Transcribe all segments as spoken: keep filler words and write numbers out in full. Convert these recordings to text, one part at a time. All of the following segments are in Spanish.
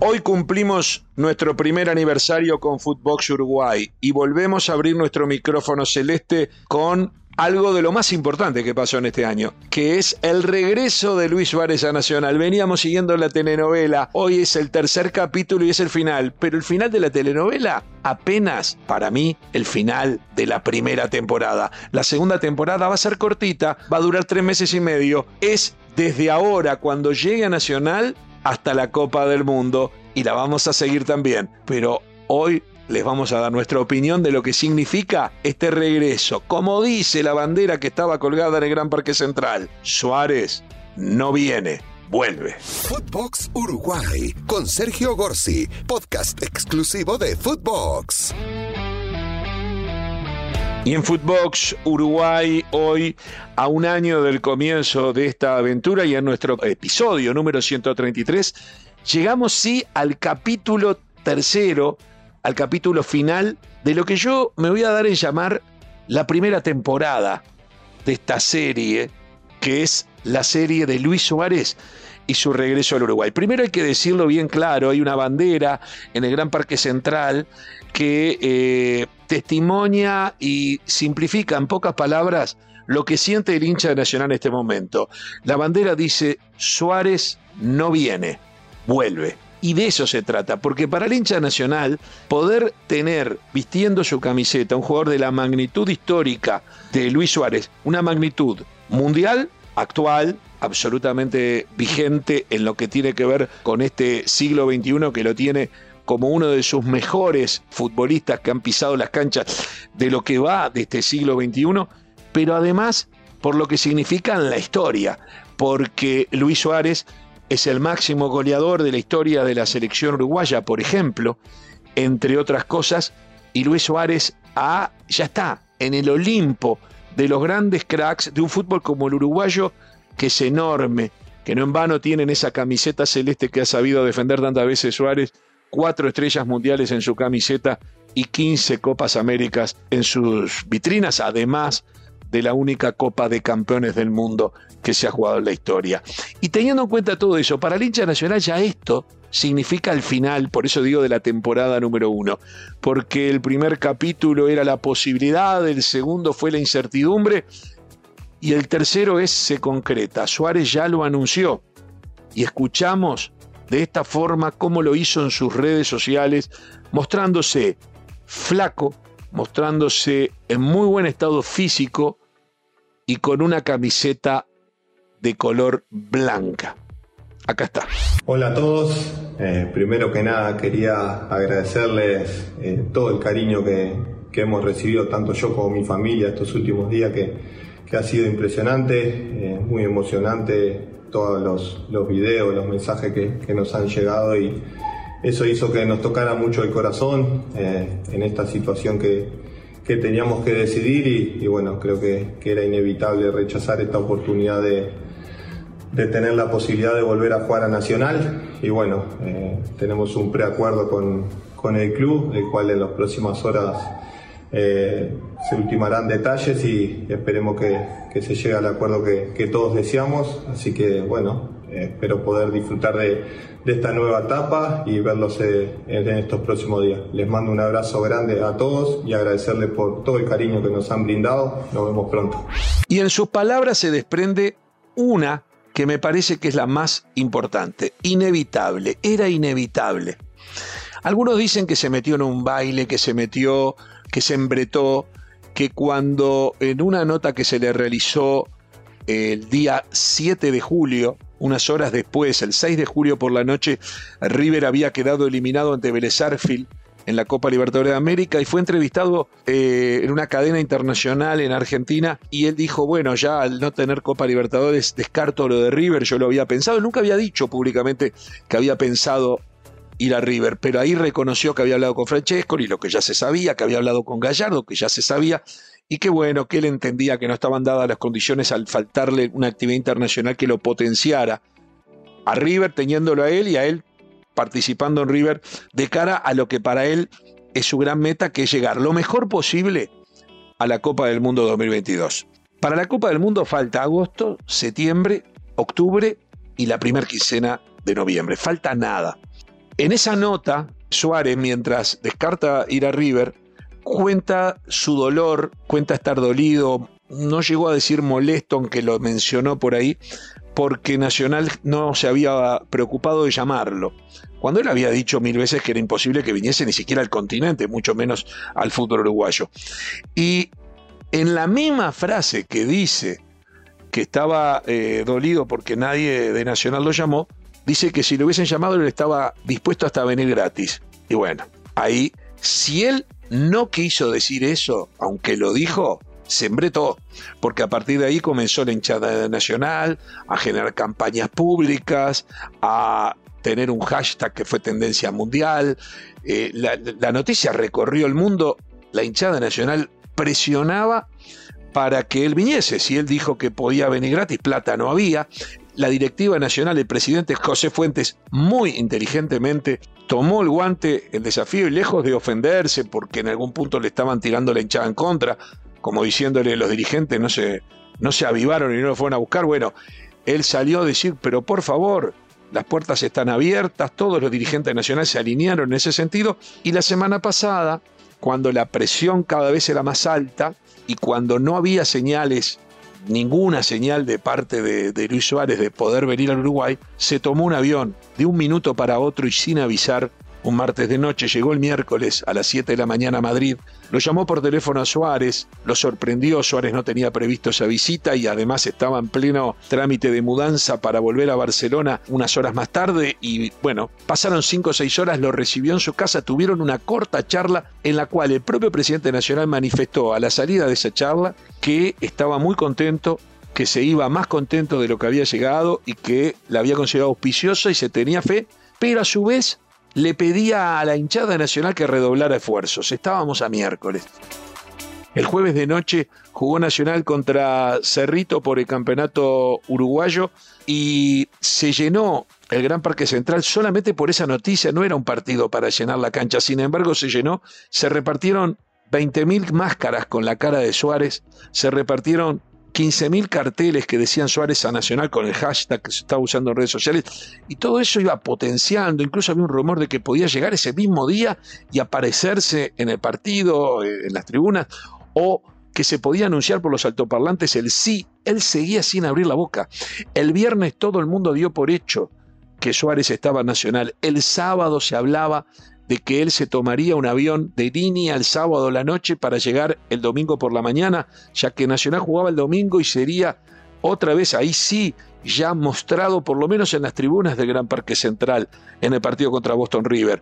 Hoy cumplimos nuestro primer aniversario con futvox Uruguay y volvemos a abrir nuestro micrófono celeste con algo de lo más importante que pasó en este año, que es el regreso de Luis Suárez a Nacional. Veníamos siguiendo la telenovela, hoy es el tercer capítulo y es el final, pero el final de la telenovela apenas, para mí, el final de la primera temporada. La segunda temporada va a ser cortita, va a durar tres meses y medio. Es desde ahora, cuando llegue a Nacional, hasta la Copa del Mundo, y la vamos a seguir también. Pero hoy les vamos a dar nuestra opinión de lo que significa este regreso. Como dice la bandera que estaba colgada en el Gran Parque Central, Suárez no viene, vuelve. futvox Uruguay con Sergio Gorzy, podcast exclusivo de futvox. Y en futvox Uruguay, hoy, a un año del comienzo de esta aventura y en nuestro episodio número ciento treinta y tres, llegamos sí al capítulo tercero, al capítulo final de lo que yo me voy a dar en llamar la primera temporada de esta serie, que es la serie de Luis Suárez y su regreso al Uruguay. Primero hay que decirlo bien claro, hay una bandera en el Gran Parque Central que eh, testimonia y simplifica en pocas palabras lo que siente el hincha de Nacional en este momento. La bandera dice: Suárez no viene, vuelve. Y de eso se trata, porque para el hincha Nacional poder tener vistiendo su camiseta un jugador de la magnitud histórica de Luis Suárez, una magnitud mundial, actual, absolutamente vigente en lo que tiene que ver con este siglo veintiuno, que lo tiene como uno de sus mejores futbolistas que han pisado las canchas de lo que va de este siglo veintiuno, pero además por lo que significa en la historia, porque Luis Suárez es el máximo goleador de la historia de la selección uruguaya, por ejemplo, entre otras cosas, y Luis Suárez ah, ya está en el Olimpo de los grandes cracks de un fútbol como el uruguayo, que es enorme, que no en vano tienen esa camiseta celeste que ha sabido defender tantas veces Suárez, cuatro estrellas mundiales en su camiseta y quince Copas Américas en sus vitrinas, además de la única Copa de Campeones del Mundo que se ha jugado en la historia. Y teniendo en cuenta todo eso, para el hincha Nacional ya esto significa el final, por eso digo de la temporada número uno, porque el primer capítulo era la posibilidad, el segundo fue la incertidumbre, y el tercero es se concreta. Suárez ya lo anunció, y escuchamos de esta forma cómo lo hizo en sus redes sociales, mostrándose flaco, mostrándose en muy buen estado físico y con una camiseta de color blanca. Acá está. Hola a todos. Eh, primero que nada quería agradecerles eh, todo el cariño que, que hemos recibido, tanto yo como mi familia, estos últimos días, que, que ha sido impresionante, eh, muy emocionante, todos los, los videos, los mensajes que, que nos han llegado, y eso hizo que nos tocara mucho el corazón eh, en esta situación que, que teníamos que decidir, y, y bueno, creo que, que era inevitable rechazar esta oportunidad de, de tener la posibilidad de volver a jugar a Nacional. Y bueno, eh, tenemos un preacuerdo con, con el club, el cual en las próximas horas eh, se ultimarán detalles, y esperemos que, que se llegue al acuerdo que, que todos deseamos, así que bueno, espero poder disfrutar de, de esta nueva etapa y verlos eh, en estos próximos días. Les mando un abrazo grande a todos y agradecerles por todo el cariño que nos han brindado. Nos vemos pronto. Y en sus palabras se desprende una que me parece que es la más importante. Inevitable. Era inevitable. Algunos dicen que se metió en un baile, que se metió, que se embretó, que cuando en una nota que se le realizó el día siete de julio, unas horas después, el seis de julio por la noche, River había quedado eliminado ante Vélez Sarsfield en la Copa Libertadores de América, y fue entrevistado eh, en una cadena internacional en Argentina, y él dijo: bueno, ya al no tener Copa Libertadores descarto lo de River, yo lo había pensado, nunca había dicho públicamente que había pensado ir a River, pero ahí reconoció que había hablado con Francesco, y lo que ya se sabía, que había hablado con Gallardo, que ya se sabía, y que bueno, que él entendía que no estaban dadas las condiciones al faltarle una actividad internacional que lo potenciara a River, teniéndolo a él y a él participando en River de cara a lo que para él es su gran meta, que es llegar lo mejor posible a la Copa del Mundo dos mil veintidós. Para la Copa del Mundo falta agosto, septiembre, octubre y la primera quincena de noviembre. Falta nada. En esa nota, Suárez, mientras descarta ir a River, cuenta su dolor, cuenta estar dolido, no llegó a decir molesto, aunque lo mencionó por ahí, porque Nacional no se había preocupado de llamarlo, cuando él había dicho mil veces que era imposible que viniese ni siquiera al continente, mucho menos al fútbol uruguayo. Y en la misma frase que dice que estaba eh, dolido porque nadie de Nacional lo llamó, dice que si lo hubiesen llamado él estaba dispuesto hasta a venir gratis. Y bueno, ahí, si él no quiso decir eso, aunque lo dijo, sembré todo, porque a partir de ahí comenzó la hinchada nacional a generar campañas públicas, a tener un hashtag que fue tendencia mundial. Eh, la, la noticia recorrió el mundo, la hinchada nacional presionaba para que él viniese. Si él dijo que podía venir gratis, plata no había. La directiva nacional, el presidente José Fuentes, muy inteligentemente tomó el guante, el desafío, y lejos de ofenderse porque en algún punto le estaban tirando la hinchada en contra, como diciéndole los dirigentes no se, no se avivaron y no lo fueron a buscar. Bueno, él salió a decir, pero por favor, las puertas están abiertas, todos los dirigentes nacionales se alinearon en ese sentido. Y la semana pasada, cuando la presión cada vez era más alta y cuando no había señales, ninguna señal de parte de, de Luis Suárez de poder venir al Uruguay, se tomó un avión de un minuto para otro y sin avisar. Un martes de noche, llegó el miércoles a las siete de la mañana a Madrid, lo llamó por teléfono a Suárez, lo sorprendió. Suárez no tenía previsto esa visita y además estaba en pleno trámite de mudanza para volver a Barcelona unas horas más tarde. Y bueno, pasaron cinco o seis horas, lo recibió en su casa, tuvieron una corta charla en la cual el propio presidente nacional manifestó a la salida de esa charla que estaba muy contento, que se iba más contento de lo que había llegado y que la había considerado auspiciosa y se tenía fe, pero a su vez le pedía a la hinchada nacional que redoblara esfuerzos. Estábamos a miércoles. El jueves de noche jugó Nacional contra Cerrito por el campeonato uruguayo y se llenó el Gran Parque Central solamente por esa noticia. No era un partido para llenar la cancha, sin embargo se llenó. Se repartieron veinte mil máscaras con la cara de Suárez, se repartieron quince mil carteles que decían Suárez a Nacional con el hashtag que se estaba usando en redes sociales, y todo eso iba potenciando. Incluso había un rumor de que podía llegar ese mismo día y aparecerse en el partido, en las tribunas, o que se podía anunciar por los altoparlantes el sí. Él seguía sin abrir la boca. El viernes todo el mundo dio por hecho que Suárez estaba en Nacional. El sábado se hablaba de que él se tomaría un avión de línea el sábado a la noche para llegar el domingo por la mañana, ya que Nacional jugaba el domingo y sería otra vez, ahí sí, ya mostrado por lo menos en las tribunas del Gran Parque Central, en el partido contra Boston River.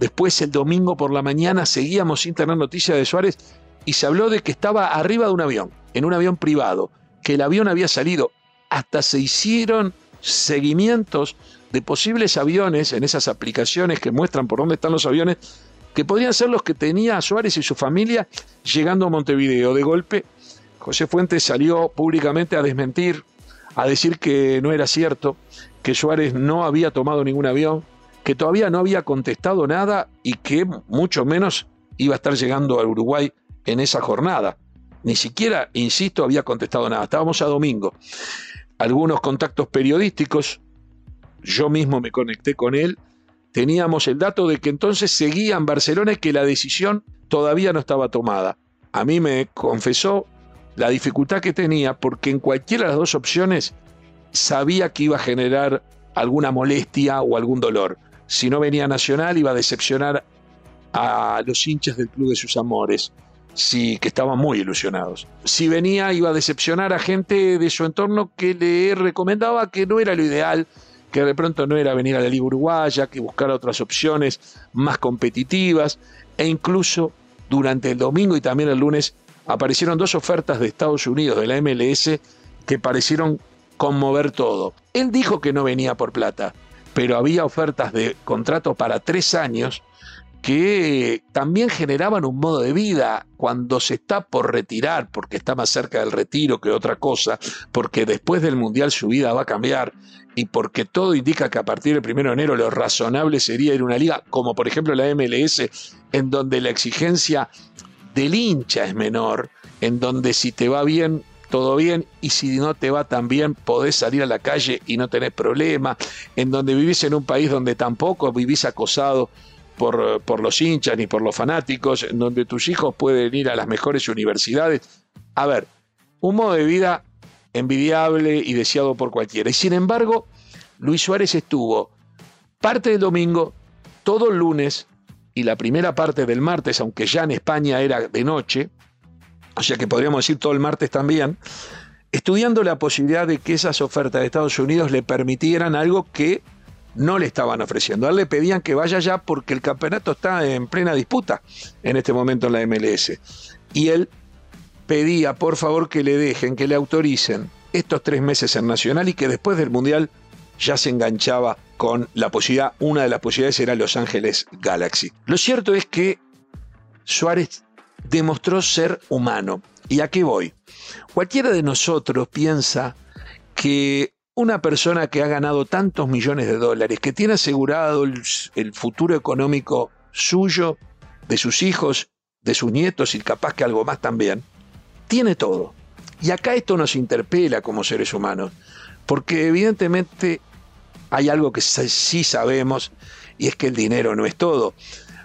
Después, el domingo por la mañana, seguíamos sin tener noticias de Suárez y se habló de que estaba arriba de un avión, en un avión privado, que el avión había salido. Hasta se hicieron seguimientos de posibles aviones en esas aplicaciones que muestran por dónde están los aviones, que podrían ser los que tenía Suárez y su familia llegando a Montevideo. De golpe, José Fuentes salió públicamente a desmentir, a decir que no era cierto, que Suárez no había tomado ningún avión, que todavía no había contestado nada y que mucho menos iba a estar llegando al Uruguay en esa jornada. Ni siquiera, insisto, había contestado nada. Estábamos a domingo. Algunos contactos periodísticos, yo mismo me conecté con él, teníamos el dato de que entonces seguía en Barcelona y que la decisión todavía no estaba tomada. A mí me confesó la dificultad que tenía porque en cualquiera de las dos opciones sabía que iba a generar alguna molestia o algún dolor. Si no venía Nacional iba a decepcionar a los hinchas del club de sus amores, sí, que estaban muy ilusionados. Si venía iba a decepcionar a gente de su entorno que le recomendaba que no era lo ideal, que de pronto no era venir a la Liga Uruguaya, que buscar otras opciones más competitivas. E incluso durante el domingo y también el lunes aparecieron dos ofertas de Estados Unidos, de la M L S, que parecieron conmover todo. Él dijo que no venía por plata, pero había ofertas de contrato para tres años que también generaban un modo de vida cuando se está por retirar, porque está más cerca del retiro que otra cosa, porque después del Mundial su vida va a cambiar y porque todo indica que a partir del primero de enero lo razonable sería ir a una liga como por ejemplo la M L S, en donde la exigencia del hincha es menor, en donde si te va bien todo bien, y si no te va tan bien podés salir a la calle y no tenés problema, en donde vivís en un país donde tampoco vivís acosado por, por los hinchas ni por los fanáticos, en donde tus hijos pueden ir a las mejores universidades. A ver, un modo de vida envidiable y deseado por cualquiera. Y sin embargo, Luis Suárez estuvo parte del domingo, todo el lunes y la primera parte del martes, aunque ya en España era de noche, o sea que podríamos decir todo el martes también, estudiando la posibilidad de que esas ofertas de Estados Unidos le permitieran algo que no le estaban ofreciendo. A él le pedían que vaya allá porque el campeonato está en plena disputa en este momento en la M L S. Y él pedía, por favor, que le dejen, que le autoricen estos tres meses en Nacional y que después del Mundial ya se enganchaba con la posibilidad, una de las posibilidades era Los Ángeles Galaxy. Lo cierto es que Suárez demostró ser humano. ¿Y a qué voy? Cualquiera de nosotros piensa que una persona que ha ganado tantos millones de dólares, que tiene asegurado el, el futuro económico suyo, de sus hijos, de sus nietos y capaz que algo más también, tiene todo. Y acá esto nos interpela como seres humanos, porque evidentemente hay algo que sí sabemos y es que el dinero no es todo.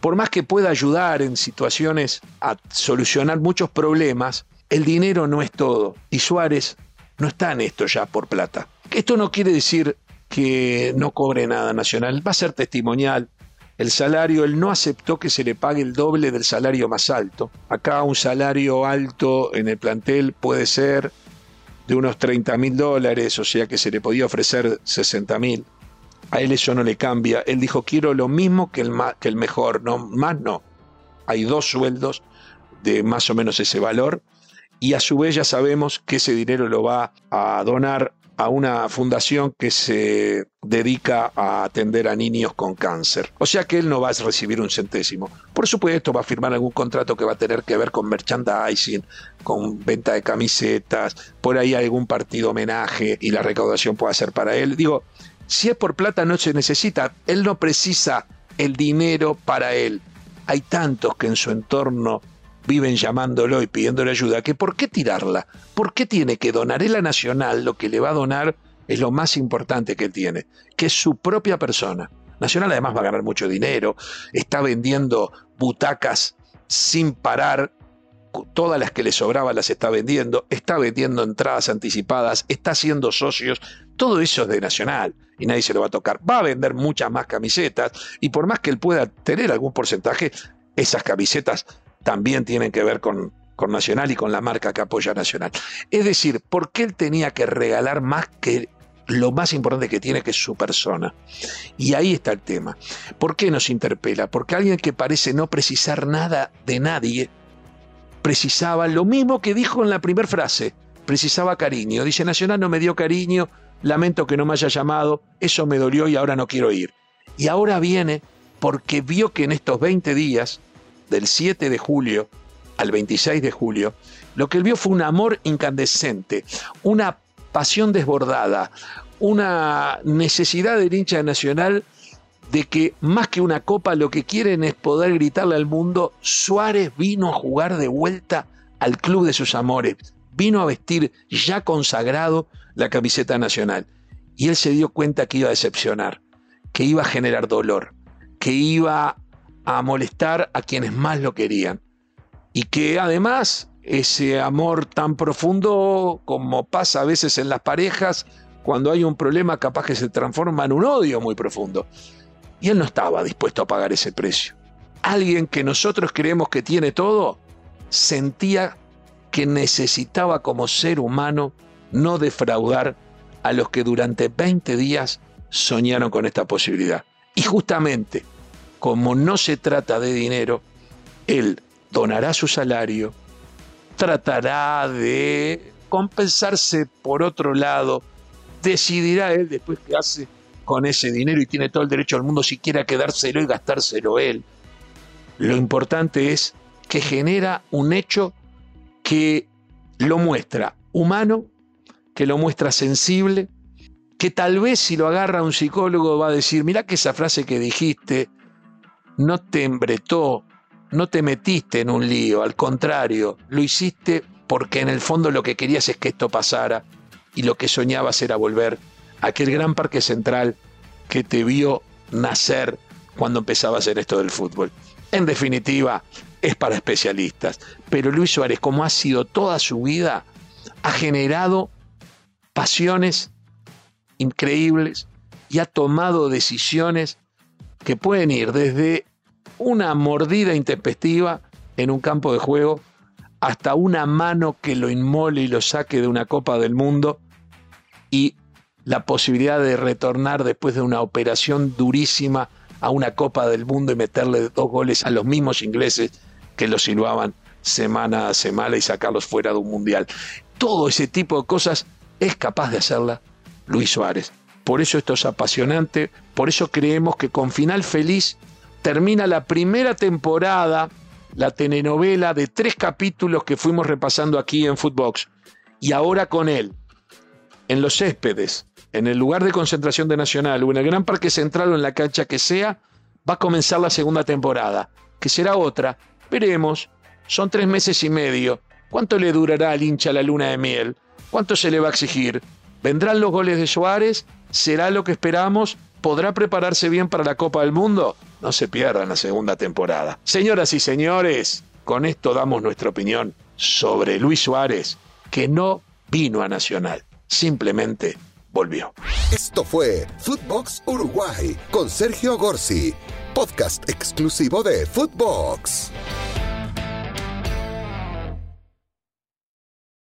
Por más que pueda ayudar en situaciones a solucionar muchos problemas, el dinero no es todo. Y Suárez no está en esto ya por plata. Esto no quiere decir que no cobre nada Nacional. Va a ser testimonial el salario. Él no aceptó que se le pague el doble del salario más alto. Acá un salario alto en el plantel puede ser de unos treinta mil dólares, o sea que se le podía ofrecer sesenta mil. A él eso no le cambia. Él dijo, quiero lo mismo que el, más, que el mejor, no, más no. Hay dos sueldos de más o menos ese valor y a su vez ya sabemos que ese dinero lo va a donar a una fundación que se dedica a atender a niños con cáncer. O sea que él no va a recibir un centésimo. Por supuesto va a firmar algún contrato que va a tener que ver con merchandising, con venta de camisetas, por ahí algún partido homenaje y la recaudación puede ser para él. Digo, si es por plata no se necesita, él no precisa el dinero para él. Hay tantos que en su entorno viven llamándolo y pidiéndole ayuda, que ¿por qué tirarla? ¿Por qué tiene que donar? Él a Nacional lo que le va a donar es lo más importante que tiene, que es su propia persona. Nacional además va a ganar mucho dinero, está vendiendo butacas sin parar, todas las que le sobraba las está vendiendo, está vendiendo entradas anticipadas, está haciendo socios, todo eso es de Nacional y nadie se lo va a tocar. Va a vender muchas más camisetas y por más que él pueda tener algún porcentaje, esas camisetas también tienen que ver con, con Nacional y con la marca que apoya Nacional. Es decir, ¿por qué él tenía que regalar más que lo más importante que tiene, que es su persona? Y ahí está el tema. ¿Por qué nos interpela? Porque alguien que parece no precisar nada de nadie, precisaba lo mismo que dijo en la primera frase, precisaba cariño. Dice, Nacional no me dio cariño, lamento que no me haya llamado, eso me dolió y ahora no quiero ir. Y ahora viene porque vio que en estos veinte días... del siete de julio al veintiséis de julio, lo que él vio fue un amor incandescente, una pasión desbordada, una necesidad del hincha Nacional de que más que una copa lo que quieren es poder gritarle al mundo, Suárez vino a jugar de vuelta al club de sus amores, vino a vestir ya consagrado la camiseta Nacional. Y él se dio cuenta que iba a decepcionar, que iba a generar dolor, que iba a a molestar a quienes más lo querían y que además ese amor tan profundo como pasa a veces en las parejas cuando hay un problema capaz que se transforma en un odio muy profundo y él no estaba dispuesto a pagar ese precio. Alguien que nosotros creemos que tiene todo sentía que necesitaba como ser humano no defraudar a los que durante veinte días soñaron con esta posibilidad y justamente como no se trata de dinero, él donará su salario, tratará de compensarse por otro lado, decidirá él después qué hace con ese dinero y tiene todo el derecho del mundo si quiera quedárselo y gastárselo él. Lo importante es que genera un hecho que lo muestra humano, que lo muestra sensible, que tal vez si lo agarra un psicólogo va a decir, mirá que esa frase que dijiste, no te embretó, no te metiste en un lío, al contrario, lo hiciste porque en el fondo lo que querías es que esto pasara y lo que soñabas era volver a aquel Gran Parque Central que te vio nacer cuando empezabas en esto del fútbol. En definitiva, es para especialistas, pero Luis Suárez, como ha sido toda su vida, ha generado pasiones increíbles y ha tomado decisiones que pueden ir desde una mordida intempestiva en un campo de juego hasta una mano que lo inmole y lo saque de una Copa del Mundo, y la posibilidad de retornar después de una operación durísima a una Copa del Mundo y meterle dos goles a los mismos ingleses que los silbaban semana a semana y sacarlos fuera de un mundial. Todo ese tipo de cosas es capaz de hacerla Luis Suárez. Por eso esto es apasionante, por eso creemos que con final feliz termina la primera temporada, la telenovela de tres capítulos que fuimos repasando aquí en futvox. Y ahora con él, en los céspedes, en el lugar de concentración de Nacional, o en el Gran Parque Central, o en la cancha que sea, va a comenzar la segunda temporada, que será otra. Veremos, son tres meses y medio. ¿Cuánto le durará al hincha la luna de miel? ¿Cuánto se le va a exigir? ¿Vendrán los goles de Suárez? ¿Será lo que esperamos? ¿Podrá prepararse bien para la Copa del Mundo? No se pierdan la segunda temporada. Señoras y señores, con esto damos nuestra opinión sobre Luis Suárez, que no vino a Nacional, simplemente volvió. Esto fue futvox Uruguay con Sergio Gorzy, podcast exclusivo de futvox.